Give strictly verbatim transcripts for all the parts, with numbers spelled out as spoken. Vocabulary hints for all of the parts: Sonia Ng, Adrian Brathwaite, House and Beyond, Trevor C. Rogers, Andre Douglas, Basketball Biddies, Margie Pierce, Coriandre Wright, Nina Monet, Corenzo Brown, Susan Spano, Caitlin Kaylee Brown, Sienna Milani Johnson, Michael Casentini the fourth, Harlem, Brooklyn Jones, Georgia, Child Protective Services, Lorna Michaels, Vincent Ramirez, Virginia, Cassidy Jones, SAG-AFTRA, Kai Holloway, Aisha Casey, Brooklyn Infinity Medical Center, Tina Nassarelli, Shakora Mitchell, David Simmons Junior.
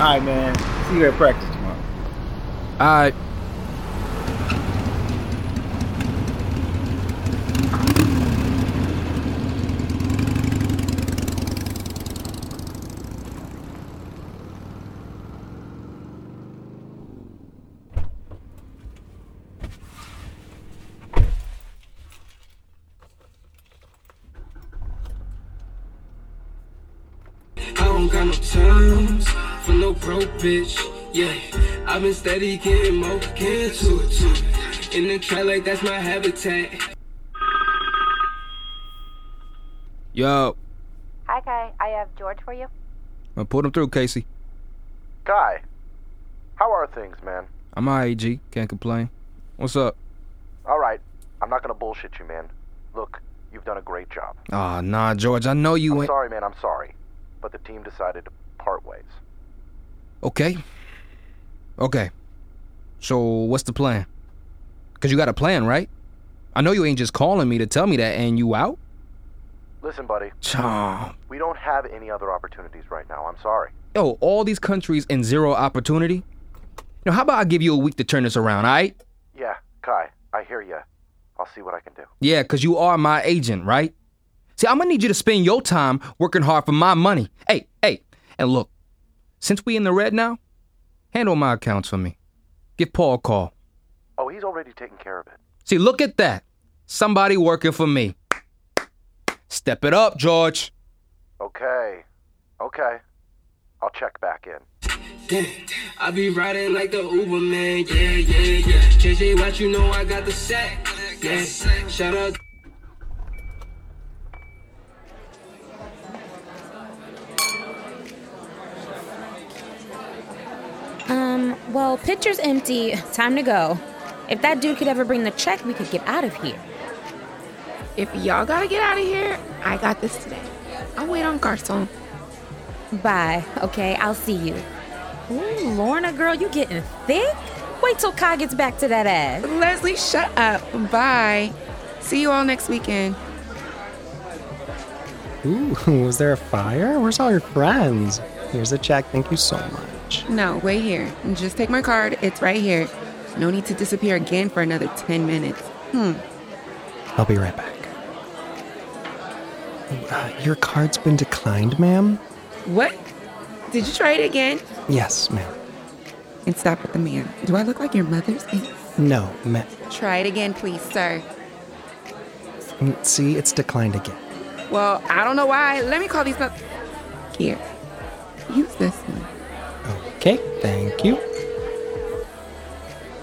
All right, man. See you at practice tomorrow. All right. Bitch, yeah, I've been steady getting more kids to it too. In the track like that's my habitat. Yo. Hi, Kai. I have George for you. I pulled him through, Casey. Kai, how are things, man? I'm alright, G. Can't complain. What's up? Alright, I'm not gonna bullshit you, man. Look, you've done a great job. Aw, oh, nah, George, I know you I'm ain't- sorry, man, I'm sorry. But the team decided to part ways. Okay. Okay. So, what's the plan? Because you got a plan, right? I know you ain't just calling me to tell me that and you out. Listen, buddy. Chomp. We don't have any other opportunities right now. I'm sorry. Yo, all these countries and zero opportunity? Now, how about I give you a week to turn this around, all right? Yeah, Kai, I hear ya. I'll see what I can do. Yeah, because you are my agent, right? See, I'm going to need you to spend your time working hard for my money. Hey, hey, and look. Since we in the red now, handle my accounts for me. Give Paul a call. Oh, he's already taking care of it. See, look at that. Somebody working for me. Step it up, George. Okay. Okay. I'll check back in. Yeah, I be riding like the Uber man. Yeah, yeah, yeah. J J Watt, you know I got the sack. Yeah, shout out. Um, well, pitcher's empty. Time to go. If that dude could ever bring the check, we could get out of here. If y'all gotta get out of here, I got this today. I'll wait on Garcon. Bye. Okay, I'll see you. Ooh, Lorna, girl, you getting thick? Wait till Kai gets back to that ass. Leslie, shut up. Bye. See you all next weekend. Ooh, was there a fire? Where's all your friends? Here's a check. Thank you so much. No, wait here. Just take my card. It's right here. No need to disappear again for another ten minutes. Hmm. I'll be right back. Uh, your card's been declined, ma'am. What? Did you try it again? Yes, ma'am. And stop with the man. Do I look like your mother's? No, ma'am. Try it again, please, sir. See, it's declined again. Well, I don't know why. Let me call these up. Here. Use this one. Okay, thank you.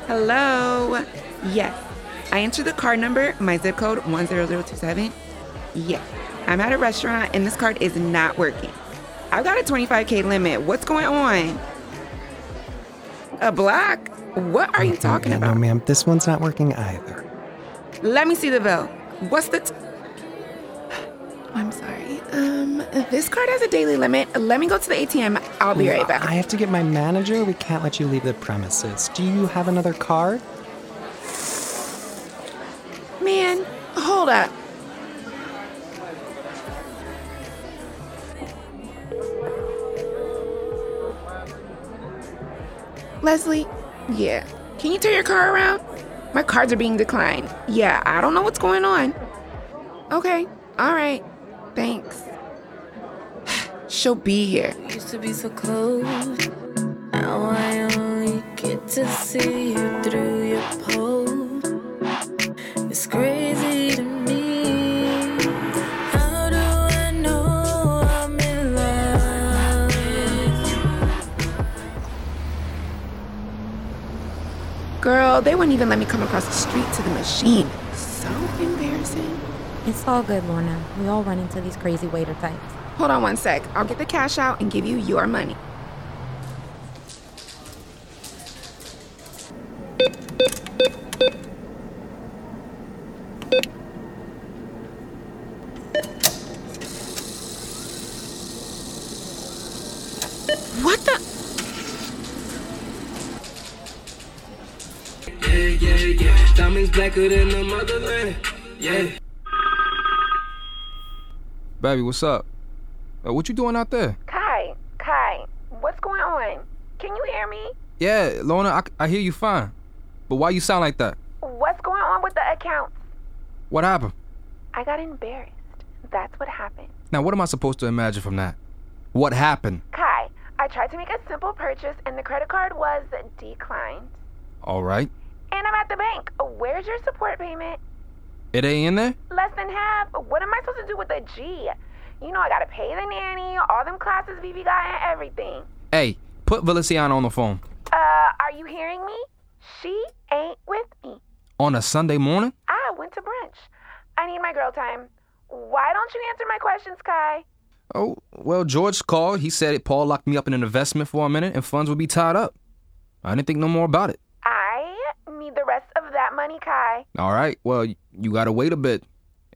Hello. Yes, I entered the card number, my zip code one zero zero two seven. Yes, I'm at a restaurant and this card is not working. I've got a twenty-five thousand limit. What's going on? A block? What are okay, you talking yeah, about? No, ma'am, this one's not working either. Let me see the bill. What's the... T- I'm sorry. Um, this card has a daily limit. Let me go to the A T M. I'll be right back. I have to get my manager. We can't let you leave the premises. Do you have another card? Man, hold up. Leslie, yeah. Can you turn your car around? My cards are being declined. Yeah, I don't know what's going on. Okay, all right. Thanks. She'll be here. Used to be so close. Now I only get to see you through your pole. It's crazy to me. How do I know I'm in love? Girl, they wouldn't even let me come across the street to the machine. So embarrassing. It's all good, Lorna. We all run into these crazy waiter types. Hold on one sec. I'll get the cash out and give you your money. What the? Yeah, yeah, yeah. Diamonds blacker than the motherland. Yeah. Baby, what's up? Uh, what you doing out there? Kai, Kai, What's going on? Can you hear me? Yeah, Lorna, I, I hear you fine. But why you sound like that? What's going on with the accounts? What happened? I got embarrassed. That's what happened. Now, what am I supposed to imagine from that? What happened? Kai, I tried to make a simple purchase and the credit card was declined. All right. And I'm at the bank. Where's your support payment? It ain't in there? Less than half. What am I supposed to do with a G? You know I gotta pay the nanny, all them classes Vivi got, and everything. Hey, put Valenciana on the phone. Uh, are you hearing me? She ain't with me. On a Sunday morning? I went to brunch. I need my girl time. Why don't you answer my questions, Kai? Oh, well, George called. He said Paul locked me up in an investment for a minute and funds would be tied up. I didn't think no more about it. I need the rest of that money, Kai. All right. Well, you gotta wait a bit.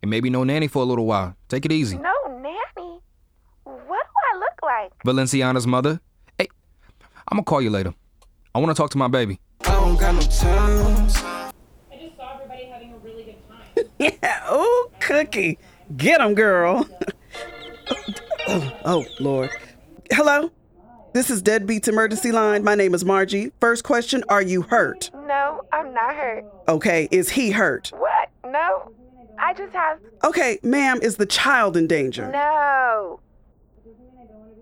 And maybe no nanny for a little while. Take it easy. No nanny? What do I look like? Valenciana's mother. Hey, I'm gonna call you later. I want to talk to my baby. I don't got no time. I just saw everybody having a really good time. Yeah. Oh, Cookie. Get 'em, girl. Oh, oh, Lord. Hello? This is Deadbeats Emergency Line. My name is Margie. First question, are you hurt? No, I'm not hurt. Okay, is he hurt? What? No, I just have... Okay, ma'am, is the child in danger? No.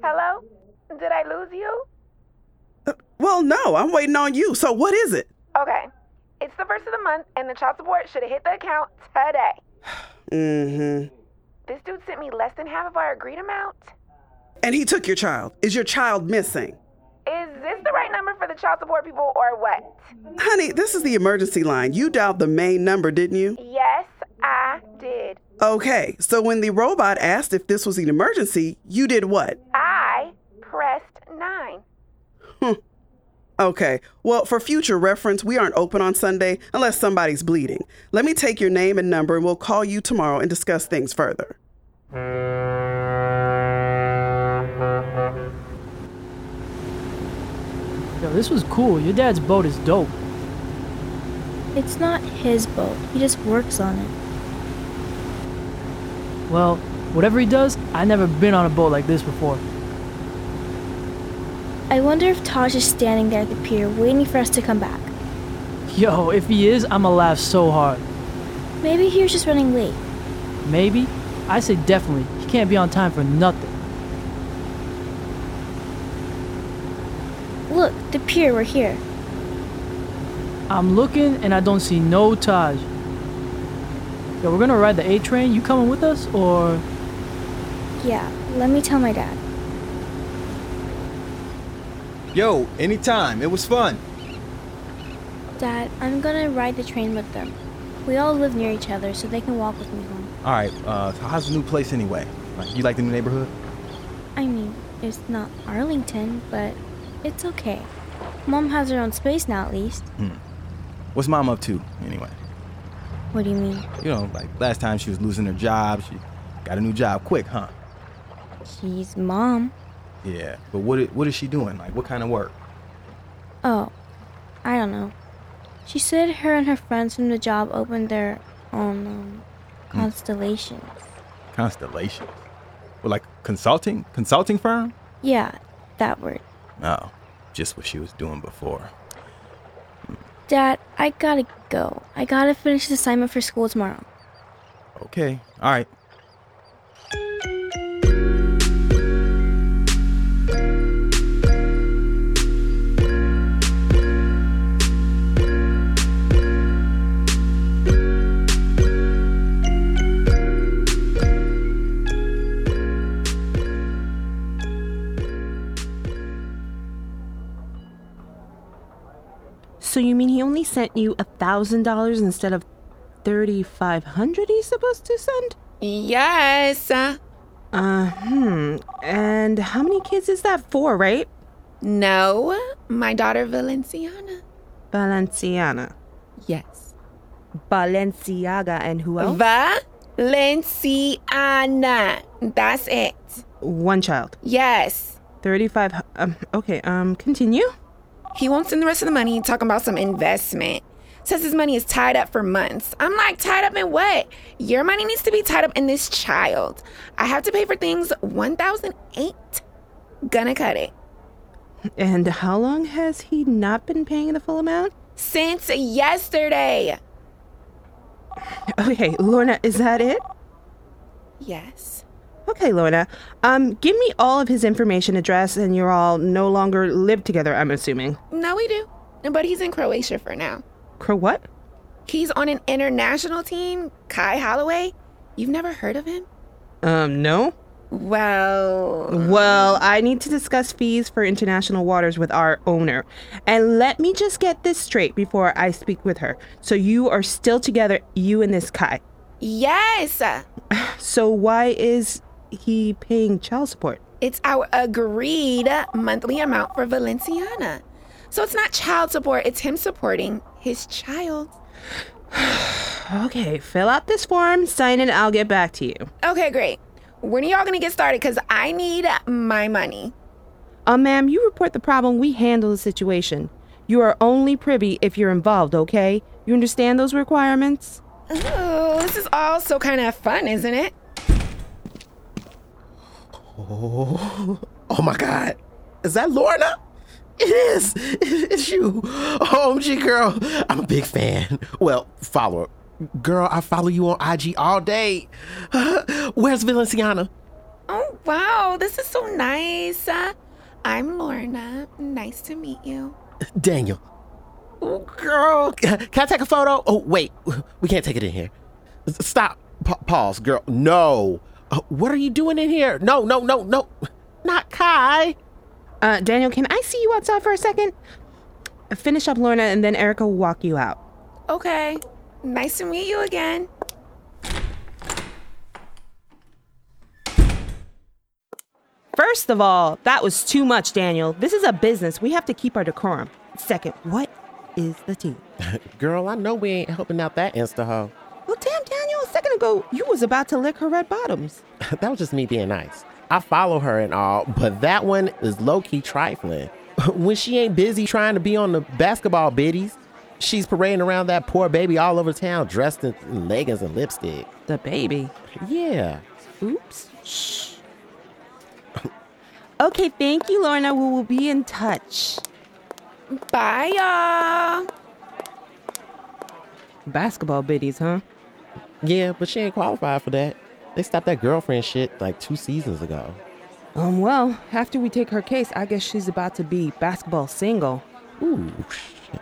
Hello? Did I lose you? Uh, well, no, I'm waiting on you. So what is it? Okay, it's the first of the month, and the child support should have hit the account today. Mm-hmm. This dude sent me less than half of our agreed amount. And he took your child. Is your child missing? Is this the right number for the child support people or what? Honey, this is the emergency line. You dialed the main number, didn't you? Yes, I did. Okay, so when the robot asked if this was an emergency, you did what? I pressed nine. Hmm. Okay, well, for future reference, we aren't open on Sunday unless somebody's bleeding. Let me take your name and number and we'll call you tomorrow and discuss things further. Yo, this was cool. Your dad's boat is dope. It's not his boat. He just works on it. Well, whatever he does, I've never been on a boat like this before. I wonder if Taj is standing there at the pier waiting for us to come back. Yo, if he is, I'ma laugh so hard. Maybe he was just running late. Maybe? I say definitely. He can't be on time for nothing. Look, the pier, we're here. I'm looking and I don't see no Taj. Yo, we're gonna ride the A train. You coming with us or... Yeah, let me tell my dad. Yo, anytime. It was fun. Dad, I'm gonna ride the train with them. We all live near each other, so they can walk with me home. All right, uh, how's the new place anyway? Like, you like the new neighborhood? I mean, it's not Arlington, but it's okay. Mom has her own space now, at least. Hmm. What's Mom up to, anyway? What do you mean? You know, like, last time she was losing her job, she got a new job quick, huh? She's Mom. Yeah, but what what is she doing? Like, what kind of work? Oh, I don't know. She said her and her friends from the job opened their own um, constellations. Mm. Constellations? Well, like consulting? Consulting firm? Yeah, that word. Oh, just what she was doing before. Mm. Dad, I gotta go. I gotta finish the assignment for school tomorrow. Okay, all right. So you mean he only sent you one thousand dollars instead of three thousand five hundred dollars he's supposed to send? Yes. Uh, hmm. And how many kids is that for, right? No, my daughter Valenciana. Valenciana. Yes. Balenciaga and who else? Valenciana. That's it. One child. Yes. thirty-five Um, okay, um, continue. He won't send the rest of the money, talking about some investment. Says his money is tied up for months. I'm like, tied up in what? Your money needs to be tied up in this child. I have to pay for things one thousand eight. Gonna cut it. And how long has he not been paying the full amount? Since yesterday. Okay, Lorna, is that it? Yes. Okay, Lorna. Um, give me all of his information, address, and you're all no longer live together, I'm assuming. No, we do. But he's in Croatia for now. Cro what? He's on an international team, Kai Holloway. You've never heard of him? Um, no. Well... Well, I need to discuss fees for international waters with our owner. And let me just get this straight before I speak with her. So you are still together, you and this Kai? Yes! So why is he paying child support? It's our agreed monthly amount for Valenciana. So it's not child support, it's him supporting his child. Okay, fill out this form, sign it, and I'll get back to you. Okay, great. When are y'all going to get started? Because I need my money. Uh, ma'am, you report the problem. We handle the situation. You are only privy if you're involved, okay? You understand those requirements? Oh, this is all so kind of fun, isn't it? Oh, oh my God. Is that Lorna? It is. It's you. O M G, girl. I'm a big fan. Well, follower. Girl, I follow you on I G all day. Where's Valenciana? Oh, wow. This is so nice. Uh, I'm Lorna. Nice to meet you. Daniel. Oh, girl. Can I take a photo? Oh, wait. We can't take it in here. Stop. Pa- pause, girl. No. Uh, what are you doing in here? No, no, no, no. Not Kai. Uh, Daniel, can I see you outside for a second? Finish up Lorna and then Erica will walk you out. Okay. Nice to meet you again. First of all, that was too much, Daniel. This is a business. We have to keep our decorum. Second, what is the tea? Girl, I know we ain't helping out that insta-ho. Well, damn, Daniel, a second ago, you was about to lick her red bottoms. That was just me being nice. I follow her and all, but that one is low-key trifling. When she ain't busy trying to be on the basketball biddies, she's parading around that poor baby all over town, dressed in leggings and lipstick. The baby? Yeah. Oops. Shh. Okay, thank you, Lorna. We will be in touch. Bye, y'all. Basketball biddies, huh? Yeah, but she ain't qualified for that. They stopped that girlfriend shit like two seasons ago. Um, well, after we take her case, I guess she's about to be basketball single. Ooh, shit.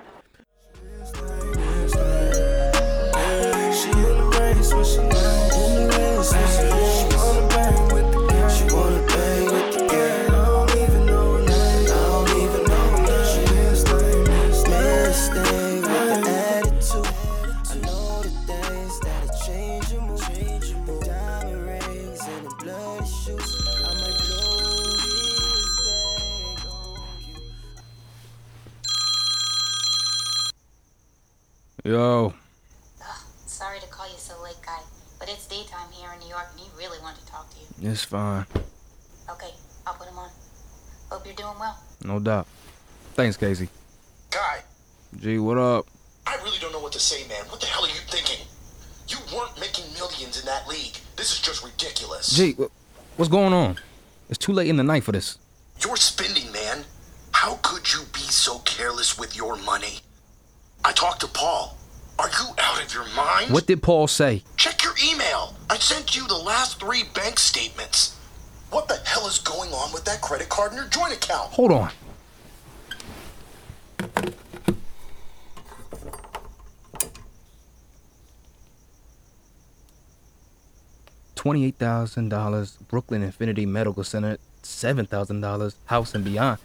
Yo. Ugh, sorry to call you so late, Guy, but it's daytime here in New York and he really wanted to talk to you. It's fine. Okay, I'll put him on. Hope you're doing well. No doubt. Thanks, Casey. Guy. Gee, what up? I really don't know what to say, man. What the hell are you thinking? You weren't making millions in that league. This is just ridiculous. Gee, what's going on? It's too late in the night for this. You're spending, man. How could you be so careless with your money? I talked to Paul. Are you out of your mind? What did Paul say? Check your email. I sent you the last three bank statements. What the hell is going on with that credit card in your joint account? Hold on. twenty-eight thousand dollars, Brooklyn Infinity Medical Center, seven thousand dollars, House and Beyond,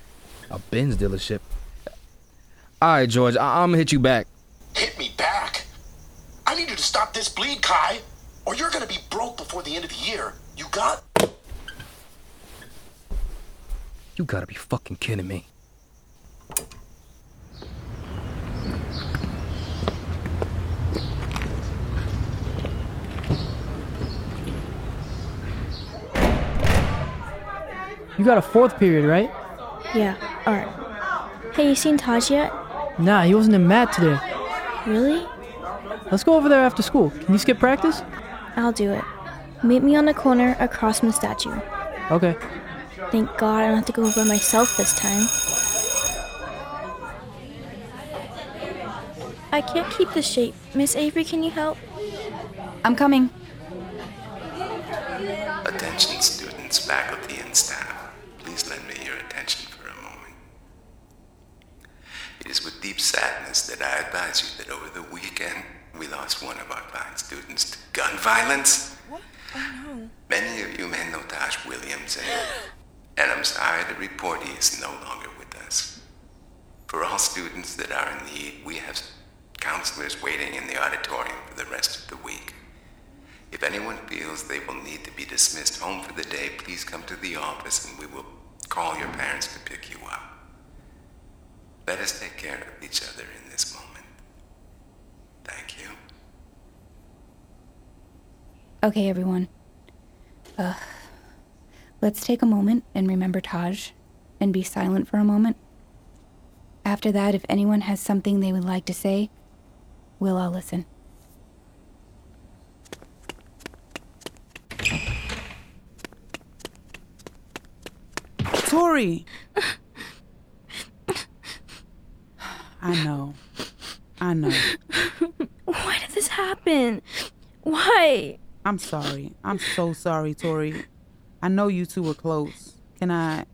a Benz dealership. All right, George, I- I'm gonna hit you back. Hit me back? I need you to stop this bleed, Kai, or you're gonna be broke before the end of the year. You got... You gotta be fucking kidding me. You got a fourth period, right? Yeah, all right. Hey, you seen Taj yet? Nah, he wasn't in mat today. Really? Let's go over there after school. Can you skip practice? I'll do it. Meet me on the corner across from the statue. Okay. Thank God I don't have to go over myself this time. I can't keep this shape. Miss Avery, can you help? I'm coming. Attention students, faculty, and staff. Please lend me your attention for a moment. It is with deep sadness that I advise you that over the weekend, we lost one of our fine students to gun violence. What? Oh, no. Many of you may know Taj Williams, and, and I'm sorry to report he is no longer with us. For all students that are in need, we have counselors waiting in the auditorium for the rest of the week. If anyone feels they will need to be dismissed home for the day, please come to the office and we will call your parents to pick you up. Let us take care of each other in this moment. Thank you. Okay, everyone. Ugh. Let's take a moment and remember Taj, and be silent for a moment. After that, if anyone has something they would like to say, we'll all listen. Tori! I know. I know. Why did this happen? Why? I'm sorry. I'm so sorry, Tori. I know you two were close. Can I...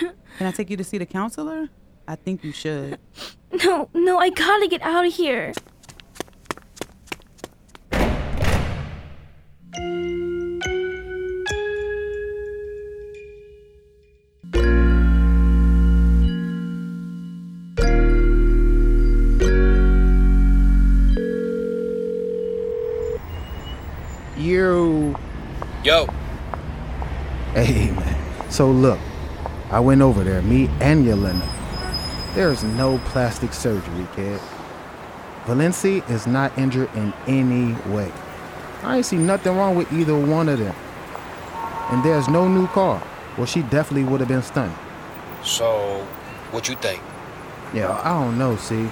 Can I take you to see the counselor? I think you should. No, no, I gotta get out of here. You. Yo. Hey, man. So look, I went over there, me and Yelena. There's no plastic surgery, kid. Valencia is not injured in any way. I ain't see nothing wrong with either one of them. And there's no new car, or she definitely would have been stunned. So, what you think? Yeah, I don't know, see.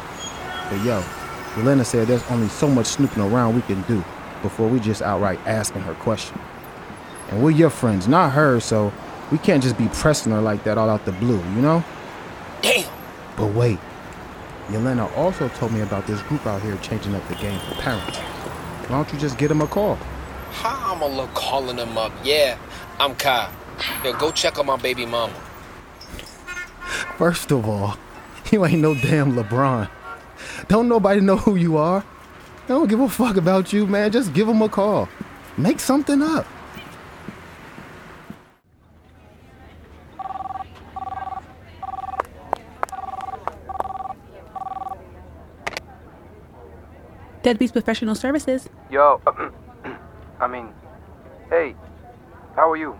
But yo, Yelena said there's only so much snooping around we can do before we just outright asking her question. And we're your friends, not hers, so we can't just be pressing her like that all out the blue, you know? Damn! But wait, Yelena also told me about this group out here changing up the game for parents. Why don't you just get them a call? How am I look calling them up? Yeah, I'm Kai. Yo, go check on my baby mama. First of all, you ain't no damn LeBron. Don't nobody know who you are. They don't give a fuck about you, man. Just give them a call. Make something up. Deadbeats Professional Services. Yo, I mean, hey, how are you?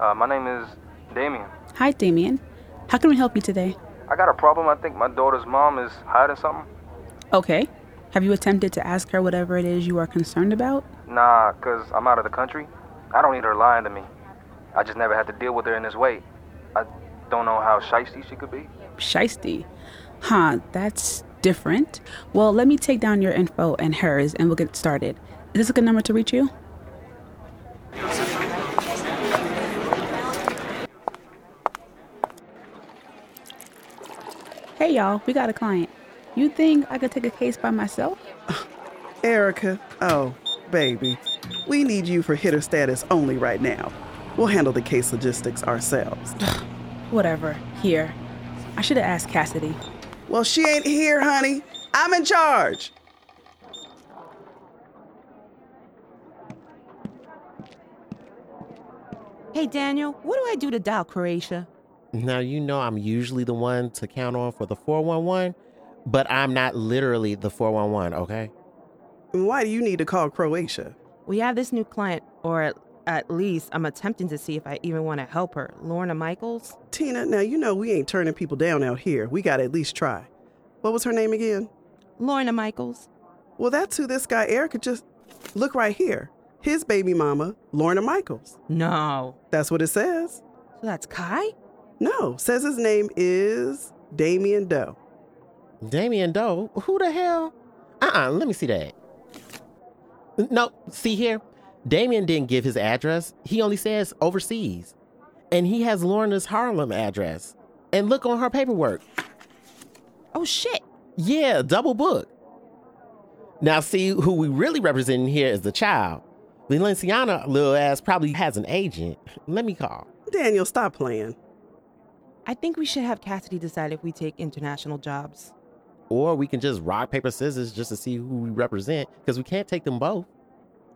Uh, my name is Damien. Hi, Damien. How can we help you today? I got a problem. I think my daughter's mom is hiding something. Okay. Have you attempted to ask her whatever it is you are concerned about? Nah, because I'm out of the country. I don't need her lying to me. I just never had to deal with her in this way. I don't know how shiesty she could be. Shiesty? Huh, that's... different. Well, let me take down your info and hers and we'll get started. Is this a good number to reach you? Hey y'all, we got a client. You think I could take a case by myself? Erica, oh, baby. We need you for hitter status only right now. We'll handle the case logistics ourselves. Whatever. Here. I should have asked Cassidy. Well, she ain't here, honey. I'm in charge. Hey, Daniel, what do I do to dial Croatia? Now, you know I'm usually the one to count on for the four one one, but I'm not literally the four one one, okay? Why do you need to call Croatia? We have this new client, or at, at least I'm attempting to see if I even want to help her, Lorna Michaels. Tina, now you know we ain't turning people down out here. We gotta at least try. What was her name again? Lorna Michaels. Well, that's who this guy Erica just... Look right here. His baby mama, Lorna Michaels. No. That's what it says. So that's Kai? No. Says his name is Damien Doe. Damien Doe? Who the hell? Uh-uh. Let me see that. No. See here? Damien didn't give his address. He only says overseas. and he has Lorna's Harlem address. And look on her paperwork. Oh, shit. Yeah, double book. Now, see, who we really representing here is the child. Valenciana, little ass, probably has an agent. Let me call. Daniel, stop playing. I think we should have Cassidy decide if we take international jobs. Or we can just rock, paper, scissors just to see who we represent, because we can't take them both.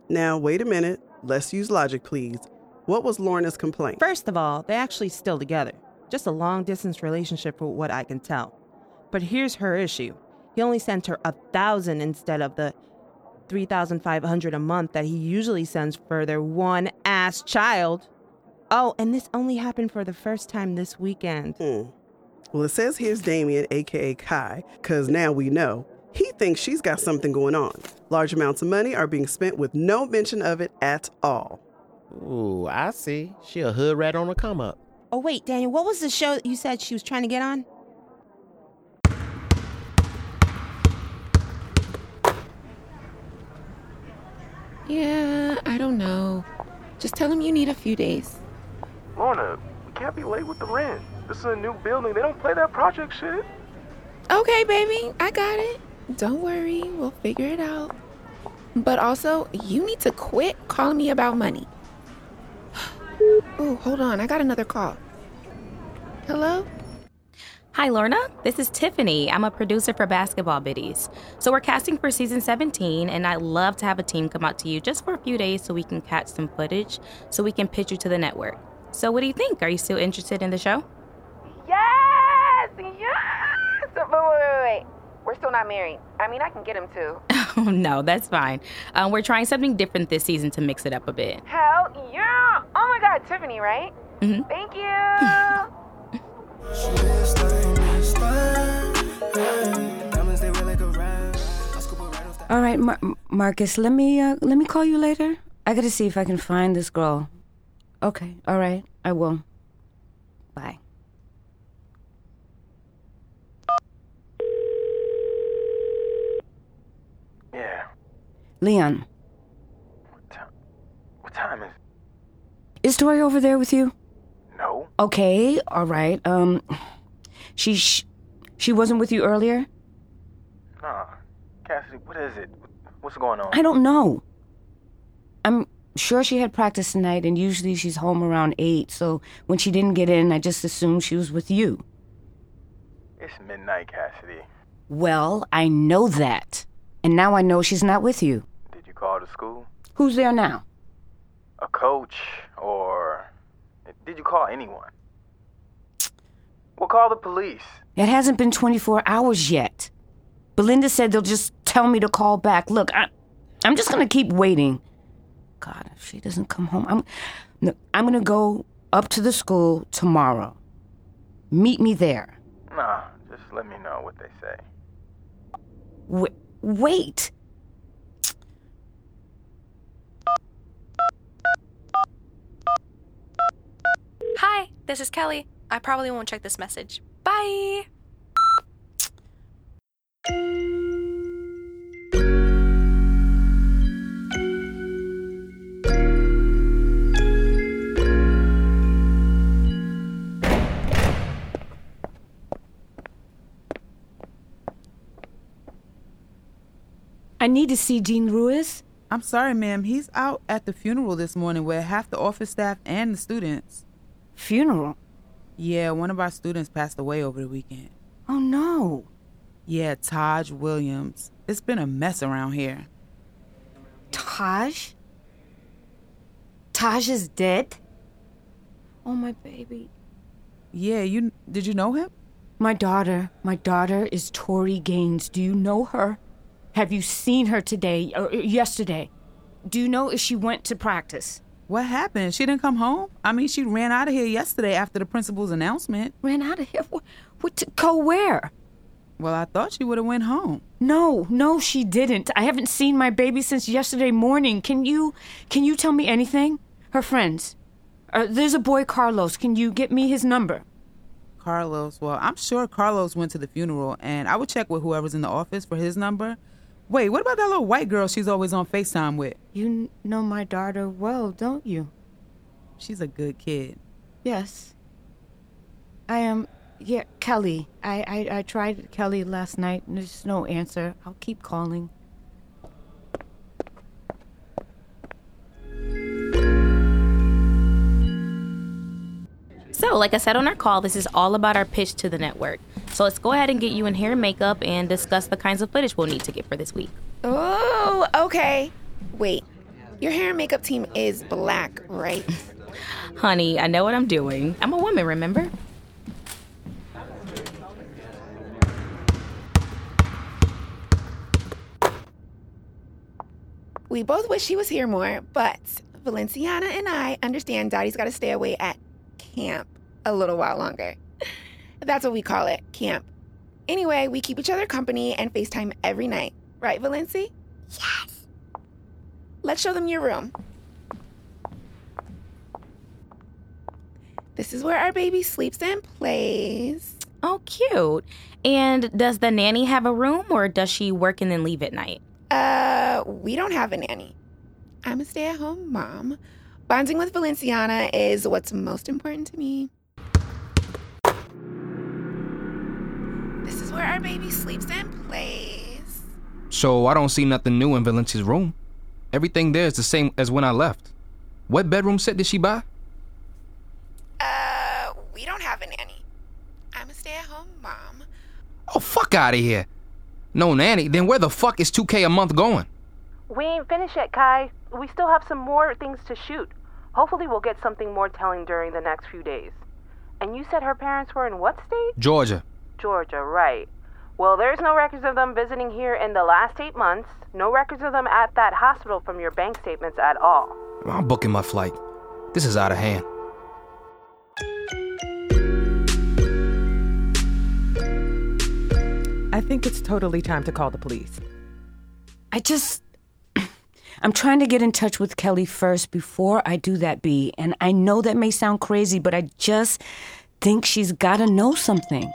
Now, wait a minute. Let's use logic, please. What was Lorna's complaint? First of all, they're actually still together. Just a long-distance relationship for what I can tell. But here's her issue. He only sent her one thousand instead of the three thousand five hundred dollars a month that he usually sends for their one-ass child. Oh, and this only happened for the first time this weekend. Hmm. Well, it says here's Damien, a k a. Kai, because now we know. He thinks she's got something going on. Large amounts of money are being spent with no mention of it at all. Ooh, I see. She a hood rat on a come-up. Oh, wait, Daniel, what was the show that you said she was trying to get on? Yeah, I don't know. Just tell them you need a few days. Lorna, we can't be late with the rent. This is a new building. They don't play that project shit. Okay, baby, I got it. Don't worry, we'll figure it out. But also, you need to quit calling me about money. Oh, hold on. I got another call. Hello? Hi, Lorna. This is Tiffany. I'm a producer for Basketball Biddies. So we're casting for season seventeen, and I'd love to have a team come out to you just for a few days so we can catch some footage so we can pitch you to the network. So what do you think? Are you still interested in the show? Yes! Yes! Wait, wait, wait, wait. We're still not married. I mean, I can get him too. Oh, no, that's fine. Um, we're trying something different this season to mix it up a bit. Hell yeah! Oh my God, Tiffany, right? Mm-hmm. Thank you. All right, Mar- Marcus, let me uh, let me call you later. I gotta see if I can find this girl. Okay, all right, I will. Bye. Yeah. Leon. What time, what time is it? Is Tori over there with you? No. Okay, all right. Um, she sh- she wasn't with you earlier? Nah. Cassidy, what is it? What's going on? I don't know. I'm sure she had practice tonight, and usually she's home around eight, so when she didn't get in, I just assumed she was with you. It's midnight, Cassidy. Well, I know that. And now I know she's not with you. Did you call the school? Who's there now? A coach, or did you call anyone? Well, call the police. It hasn't been twenty-four hours yet. Belinda said they'll just tell me to call back. Look, I, I'm just going to keep waiting. God, if she doesn't come home, I'm, no, I'm going to go up to the school tomorrow. Meet me there. Nah, just let me know what they say. Wait. Wait. Hi, this is Kelly. I probably won't check this message. Bye. I need to see Dean Ruiz. I'm sorry, ma'am. He's out at the funeral this morning with half the office staff and the students. Funeral? Yeah, one of our students passed away over the weekend. Oh, no. Yeah, Taj Williams. It's been a mess around here. Taj? Taj is dead? Oh, my baby. Yeah, you did you know him? My daughter. My daughter is Tori Gaines. Do you know her? Have you seen her today or yesterday? Do you know if she went to practice? What happened? She didn't come home? I mean, she ran out of here yesterday after the principal's announcement. Ran out of here? What, what to go where? Well, I thought she would have went home. No, no, she didn't. I haven't seen my baby since yesterday morning. Can you, can you tell me anything? Her friends. Uh, there's a boy, Carlos. Can you get me his number? Carlos? Well, I'm sure Carlos went to the funeral, and I would check with whoever's in the office for his number. Wait, what about that little white girl she's always on FaceTime with? You know my daughter well, don't you? She's a good kid. Yes. I am... Yeah, Kelly. I, I, I tried Kelly last night. There's no answer. I'll keep calling. So, like I said on our call, this is all about our pitch to the network. So let's go ahead and get you in hair and makeup and discuss the kinds of footage we'll need to get for this week. Oh, okay. Wait, your hair and makeup team is black, right? Honey, I know what I'm doing. I'm a woman, remember? We both wish she was here more, but Valenciana and I understand Dottie's got to stay away at camp a little while longer. That's what we call it, camp. Anyway, we keep each other company and FaceTime every night. Right, Valenci? Yes! Let's show them your room. This is where our baby sleeps and plays. Oh, cute. And does the nanny have a room, or does she work and then leave at night? Uh, we don't have a nanny. I'm a stay-at-home mom. Bonding with Valenciana is what's most important to me. This is where our baby sleeps and plays. So I don't see nothing new in Valencia's room. Everything there is the same as when I left. What bedroom set did she buy? Uh, we don't have a nanny. I'm a stay-at-home mom. Oh, fuck out of here. No nanny? Then where the fuck is two K a month going? We ain't finished yet, Kai. We still have some more things to shoot. Hopefully we'll get something more telling during the next few days. And you said her parents were in what state? Georgia. Georgia, right. Well, there's no records of them visiting here in the last eight months. No records of them at that hospital from your bank statements at all. I'm booking my flight. This is out of hand. I think it's totally time to call the police. I just... I'm trying to get in touch with Kelly first before I do that, B. And I know that may sound crazy, but I just think she's got to know something.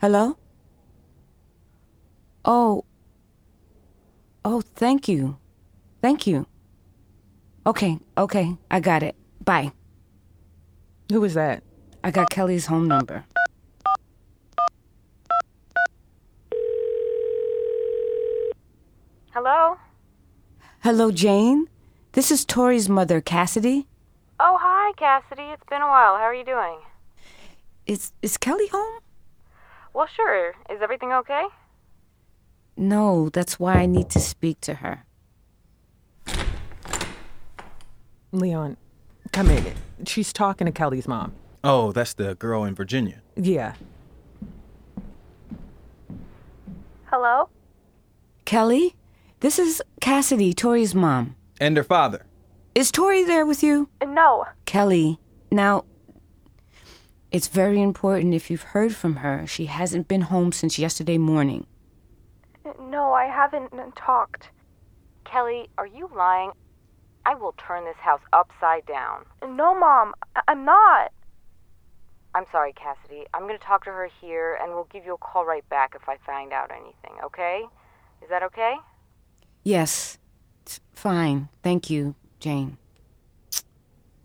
Hello? Oh. Oh, thank you. Thank you. Okay, okay, I got it. Bye. Who was that? I got Kelly's home number. Hello? Hello, Jane? This is Tori's mother, Cassidy. Oh, hi, Cassidy. It's been a while. How are you doing? Is is Kelly home? Well, sure. Is everything okay? No, that's why I need to speak to her. Leon, come in. She's talking to Kelly's mom. Oh, that's the girl in Virginia. Yeah. Hello? Kelly? This is Cassidy, Tori's mom. And her father. Is Tori there with you? No. Kelly, now, it's very important if you've heard from her. She hasn't been home since yesterday morning. No, I haven't talked. Kelly, are you lying? I will turn this house upside down. No, Mom, I- I'm not. I'm sorry, Cassidy. I'm going to talk to her here, and we'll give you a call right back if I find out anything, okay? Is that okay? Yes, it's fine. Thank you, Jane.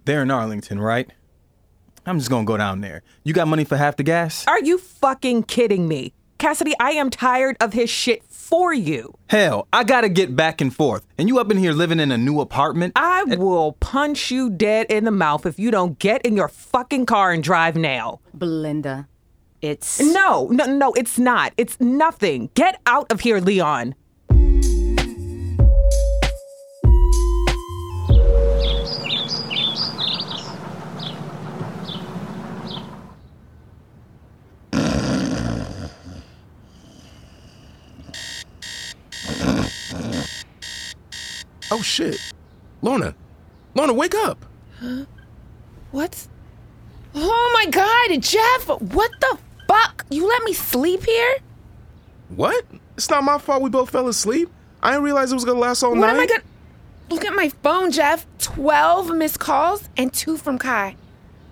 They're in Arlington, right? I'm just gonna go down there. You got money for half the gas? Are you fucking kidding me? Cassidy, I am tired of his shit for you. Hell, I gotta get back and forth. And you up in here living in a new apartment? I and- will punch you dead in the mouth if you don't get in your fucking car and drive now. Belinda, it's... No, no, no, it's not. It's nothing. Get out of here, Leon. Oh, shit. Lorna. Lorna, wake up. Huh? What? Oh, my God, Jeff. What the fuck? You let me sleep here? What? It's not my fault we both fell asleep. I didn't realize it was going to last all what night. What am I going to... Look at my phone, Jeff. twelve missed calls and two from Kai.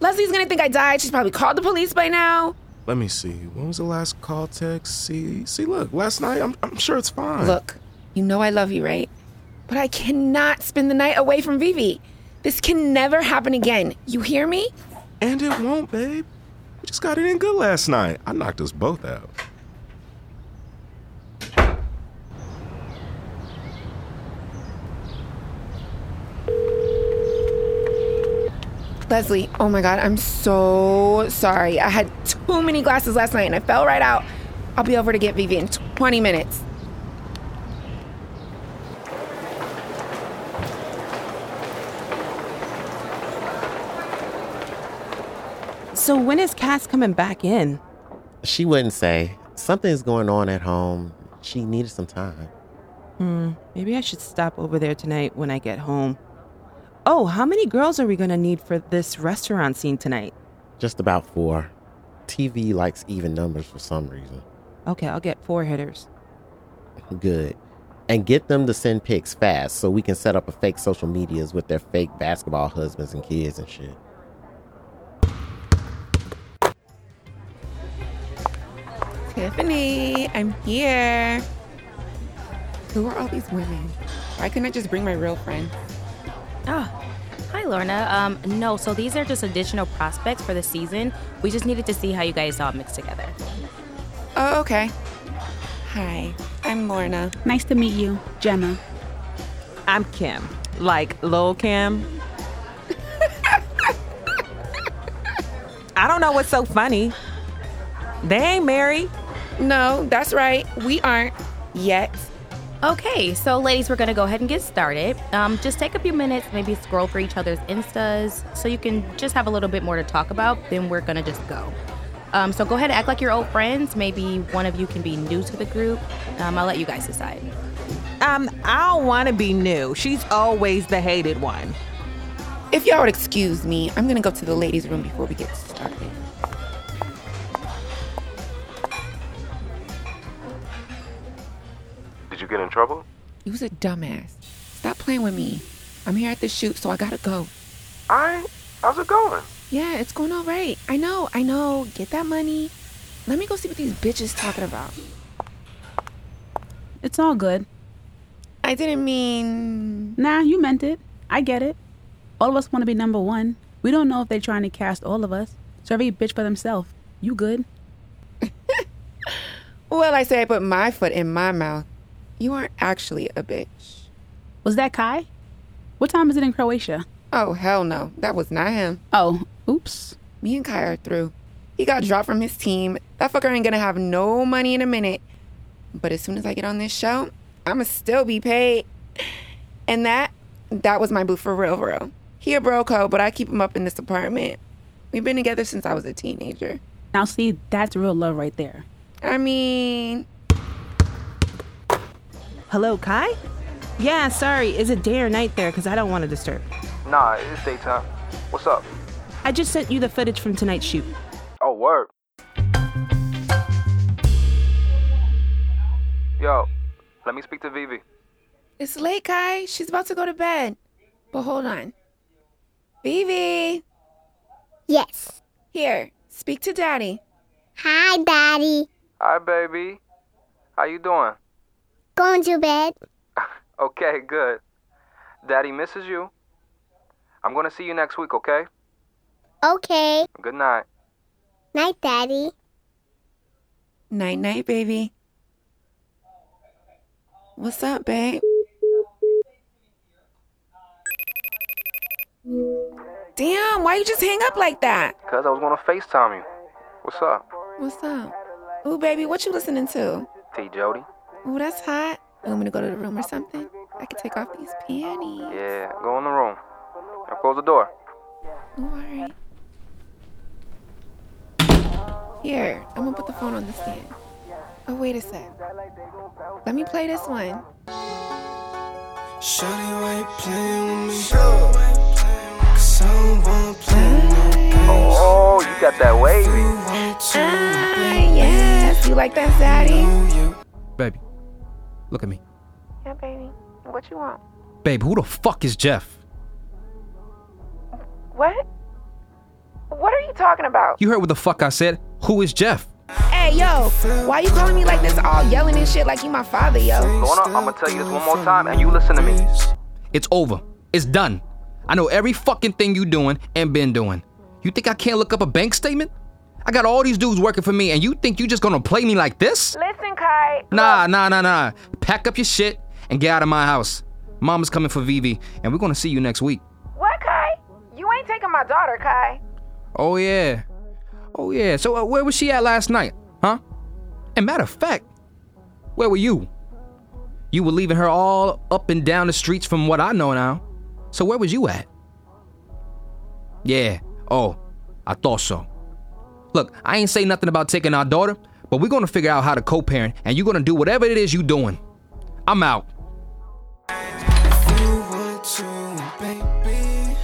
Leslie's going to think I died. She's probably called the police by now. Let me see. When was the last call text? See, see, look, last night. I'm, I'm sure it's fine. Look, you know I love you, right? But I cannot spend the night away from Vivi. This can never happen again. You hear me? And it won't, babe. We just got it in good last night. I knocked us both out. Leslie, oh my God, I'm so sorry. I had too many glasses last night and I fell right out. I'll be over to get Vivi in twenty minutes. So when is Cass coming back in? She wouldn't say. Something's going on at home. She needed some time. Hmm. Maybe I should stop over there tonight when I get home. Oh, how many girls are we going to need for this restaurant scene tonight? Just about four. T V likes even numbers for some reason. Okay, I'll get four hitters. Good. And get them to send pics fast so we can set up a fake social medias with their fake basketball husbands and kids and shit. Tiffany, I'm here. Who are all these women? Why couldn't I just bring my real friend? Oh, hi, Lorna. Um, no, so these are just additional prospects for the season. We just needed to see how you guys all mix together. Oh, okay. Hi, I'm Lorna. Nice to meet you, Gemma. I'm Kim. Like, Lil Kim. I don't know what's so funny. They ain't married. No, that's right. We aren't. Yet. Okay, so ladies, we're going to go ahead and get started. Um, just take a few minutes, maybe scroll for each other's Instas, so you can just have a little bit more to talk about, then we're going to just go. Um, so go ahead and act like you're old friends. Maybe one of you can be new to the group. Um, I'll let you guys decide. Um, I don't want to be new. She's always the hated one. If y'all would excuse me, I'm going to go to the ladies' room before we get started. You get in trouble? You was a dumbass. Stop playing with me. I'm here at the shoot, so I gotta go. All right. How's it going? Yeah, it's going all right. I know, I know. Get that money. Let me go see what these bitches talking about. It's all good. I didn't mean... Nah, you meant it. I get it. All of us want to be number one. We don't know if they're trying to cast all of us. So every bitch for themselves. You good? Well, I say I put my foot in my mouth. You aren't actually a bitch. Was that Kai? What time is it in Croatia? Oh, hell no. That was not him. Oh, oops. Me and Kai are through. He got dropped from his team. That fucker ain't gonna have no money in a minute. But as soon as I get on this show, I'ma still be paid. And that, that was my boo for real, for real. He a broco, but I keep him up in this apartment. We've been together since I was a teenager. Now see, that's real love right there. I mean... Hello, Kai? Yeah, sorry. Is it day or night there? Because I don't want to disturb. Nah, it's daytime. What's up? I just sent you the footage from tonight's shoot. Oh, word. Yo, let me speak to Vivi. It's late, Kai. She's about to go to bed. But hold on. Vivi! Yes? Here, speak to Daddy. Hi, Daddy. Hi, baby. How you doing? Going to bed. Okay, good. Daddy misses you. I'm going to see you next week, okay? Okay. Good night. Night, Daddy. Night, night, baby. What's up, babe? Damn, why you just hang up like that? Because I was going to FaceTime you. What's up? What's up? Ooh, baby, what you listening to? T. Jody. Oh, that's hot. You want me to go to the room or something? I can take off these panties. Yeah, go in the room. Now close the door. Oh, all right. Here, I'm going to put the phone on the stand. Oh, wait a sec. Let me play this one. Shawty, why you playing with me? Cause I don't want to play no games. Oh, you got that wavy. Ah, yes. You like that, Zaddy? Baby. Look at me. Yeah, baby. What you want? Babe, who the fuck is Jeff? What? What are you talking about? You heard what the fuck I said. Who is Jeff? Hey, yo. Why you calling me like this, all yelling and shit like you my father, yo? Lorna, I'm gonna tell you this one more time and you listen to me. It's over. It's done. I know every fucking thing you doing and been doing. You think I can't look up a bank statement? I got all these dudes working for me, and you think you just gonna play me like this? Listen, Kai. Nah, nah, nah, nah. Pack up your shit and get out of my house. Mama's coming for Vivi, and we're gonna see you next week. What, Kai? You ain't taking my daughter, Kai. Oh, yeah. Oh, yeah. So uh, where was she at last night, huh? And matter of fact, where were you? You were leaving her all up and down the streets from what I know now. So where was you at? Yeah. Oh, I thought so. Look, I ain't say nothing about taking our daughter, but we're going to figure out how to co-parent, and you're going to do whatever it is you doing. I'm out.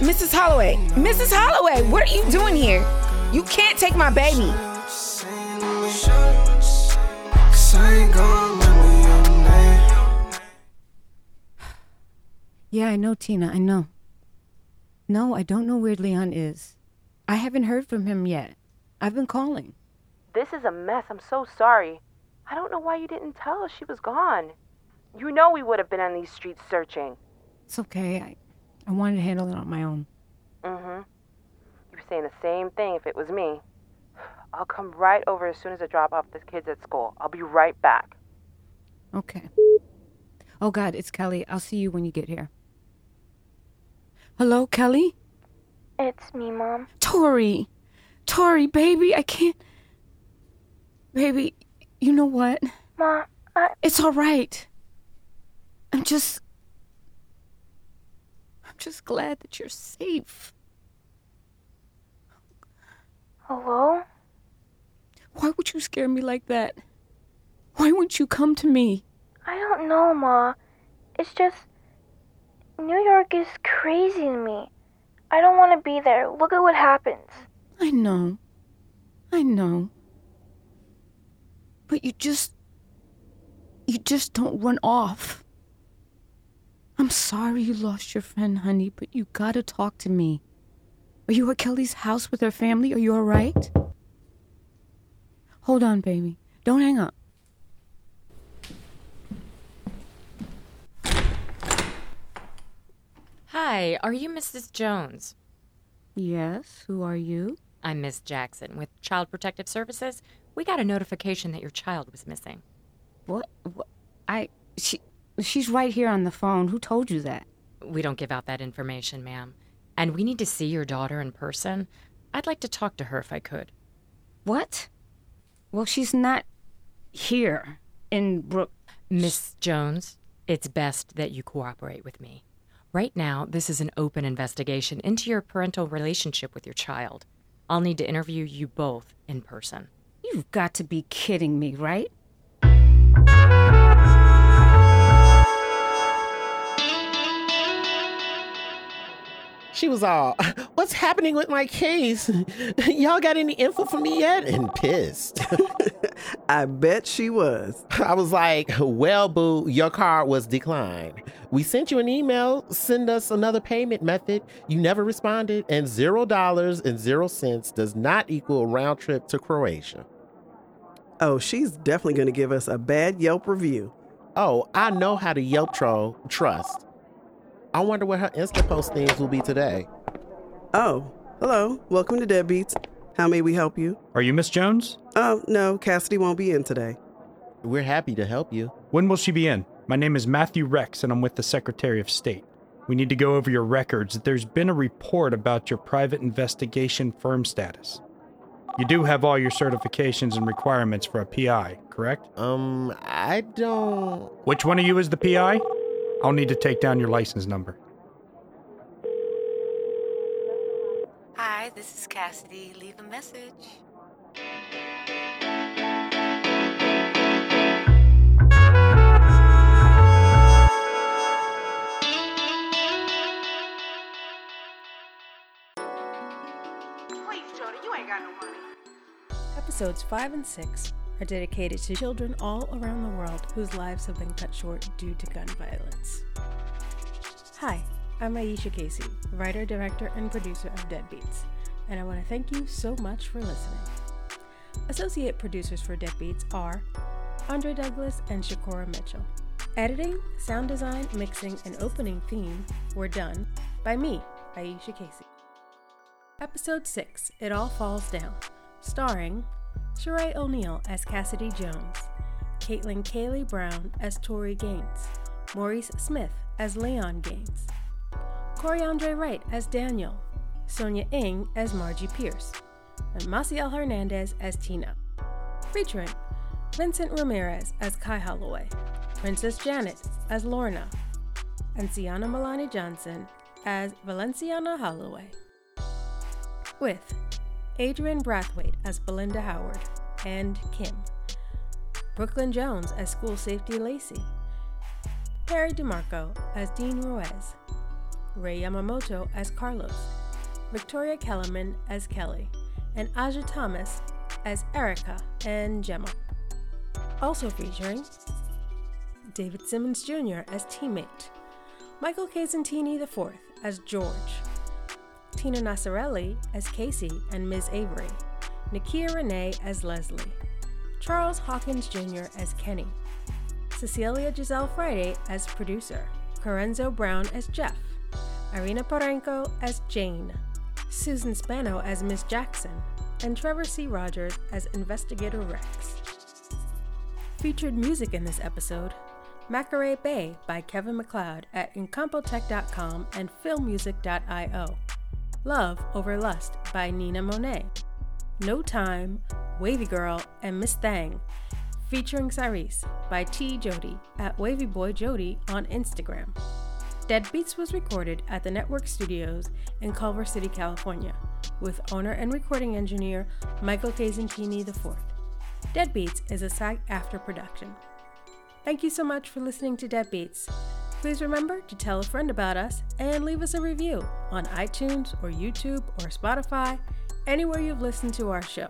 Missus Holloway, Missus Holloway, what are you doing here? You can't take my baby. Yeah, I know, Tina, I know. No, I don't know where Leon is. I haven't heard from him yet. I've been calling. This is a mess. I'm so sorry. I don't know why you didn't tell us she was gone. You know we would have been on these streets searching. It's okay. I, I wanted to handle it on my own. Mm-hmm. You were saying the same thing if it was me. I'll come right over as soon as I drop off the kids at school. I'll be right back. Okay. Oh, God, it's Kelly. I'll see you when you get here. Hello, Kelly? It's me, Mom. Tori! Tori, baby, I can't... Baby, you know what? Ma, I... It's all right. I'm just... I'm just glad that you're safe. Hello? Why would you scare me like that? Why wouldn't you come to me? I don't know, Ma. It's just... New York is crazy to me. I don't want to be there. Look at what happens. I know. I know. But you just... You just don't run off. I'm sorry you lost your friend, honey, but you gotta talk to me. Are you at Kelly's house with her family? Are you all right? Hold on, baby. Don't hang up. Hi, are you Missus Jones? Yes, who are you? I'm Miss Jackson with Child Protective Services. We got a notification that your child was missing. What? what? I... She, she's right here on the phone. Who told you that? We don't give out that information, ma'am. And we need to see your daughter in person. I'd like to talk to her if I could. What? Well, she's not here in Brook... Miss Jones, it's best that you cooperate with me. Right now, this is an open investigation into your parental relationship with your child. I'll need to interview you both in person. You've got to be kidding me, right? She was all, what's happening with my case? Y'all got any info for me yet? And pissed. I bet she was. I was like, well, boo, your card was declined. We sent you an email. Send us another payment method. You never responded. And zero dollars and zero cents does not equal a round trip to Croatia. Oh, she's definitely going to give us a bad Yelp review. Oh, I know how to Yelp troll trust. I wonder what her Insta post themes will be today. Oh, hello. Welcome to Deadbeats. How may we help you? Are you Miss Jones? Oh, no. Cassidy won't be in today. We're happy to help you. When will she be in? My name is Matthew Rex, and I'm with the Secretary of State. We need to go over your records. There's been a report about your private investigation firm status. You do have all your certifications and requirements for a P I, correct? Um, I don't... Which one of you is the P I? I'll need to take down your license number. Hi, this is Cassidy. Leave a message. Please, Jody, you ain't got no money. Episodes five and six are dedicated to children all around the world whose lives have been cut short due to gun violence. Hi, I'm Aisha Casey, writer, director, and producer of Deadbeats, and I want to thank you so much for listening. Associate producers for Deadbeats are Andre Douglas and Shakora Mitchell. Editing, sound design, mixing, and opening theme were done by me, Aisha Casey. Episode six, It All Falls Down, starring Sheree O'Neal as Cassidy Jones, Caitlin Kaylee Brown as Tori Gaines, Maurice Smith as Leon Gaines, Coriandre Wright as Daniel, Sonia Ng as Margie Pierce, and Maciel Hernandez as Tina. Featuring Vincent Ramirez as Kai Holloway, Princess Janet as Lorna, and Sienna Milani Johnson as Valenciana Holloway. With Adrian Brathwaite as Belinda Howard and Kim, Brooklyn Jones as School Safety Lacey, Perry DeMarco as Dean Ruiz, Ray Yamamoto as Carlos, Victoria Kellerman as Kelly, and Aja Thomas as Erica and Gemma. Also featuring David Simmons Junior as teammate, Michael Casentini the fourth as George, Tina Nassarelli as Casey and Miz Avery, Nakia Renee as Leslie, Charles Hawkins Junior as Kenny, Cecilia Giselle Friday as producer, Corenzo Brown as Jeff, Irina Parenko as Jane, Susan Spano as Miss Jackson, and Trevor C. Rogers as Investigator Rex. Featured music in this episode, Macaree Bay by Kevin MacLeod at incompetech dot com and filmmusic dot io. Love Over Lust by Nina Monet, No Time, Wavy Girl, and Miss Thang, featuring Cyrese by T. Jody at WavyBoyJody on Instagram. Deadbeats was recorded at the Network Studios in Culver City, California, with owner and recording engineer Michael Casentini the fourth. Deadbeats is a SAG-AFTRA production. Thank you so much for listening to Deadbeats. Please remember to tell a friend about us and leave us a review on iTunes or YouTube or Spotify, anywhere you've listened to our show.